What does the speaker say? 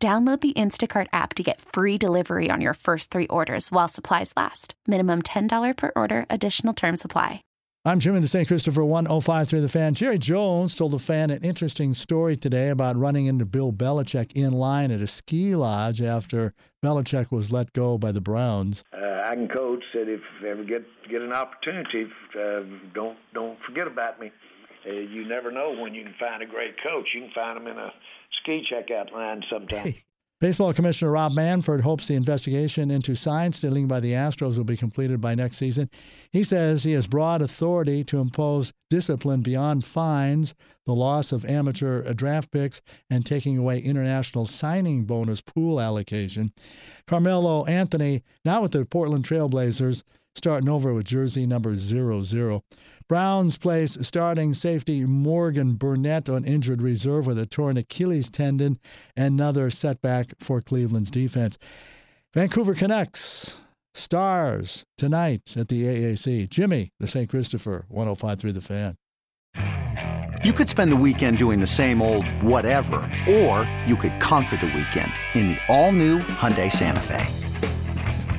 Download the Instacart app to get free delivery on your first three orders while supplies last. Minimum $10 per order. Additional terms apply. I'm Jim in the St. Christopher 105.3 The Fan. Jerry Jones told The Fan an interesting story today about running into Bill Belichick in line at a ski lodge after Belichick was let go by the Browns. Agin coach said, if you ever get an opportunity, don't forget about me. You never know when you can find a great coach. You can find them in a ski checkout line sometimes. Baseball Commissioner Rob Manfred hopes the investigation into sign stealing by the Astros will be completed by next season. He says he has broad authority to impose discipline beyond fines, the loss of amateur draft picks, and taking away international signing bonus pool allocation. Carmelo Anthony, now with the Portland Trailblazers, starting over with jersey number 00. Browns place starting safety Morgan Burnett on injured reserve with a torn Achilles tendon, another setback for Cleveland's defense. Vancouver Canucks, Stars tonight at the AAC. Jimmy, the St. Christopher, 105.3 The Fan. You could spend the weekend doing the same old whatever, or you could conquer the weekend in the all-new Hyundai Santa Fe.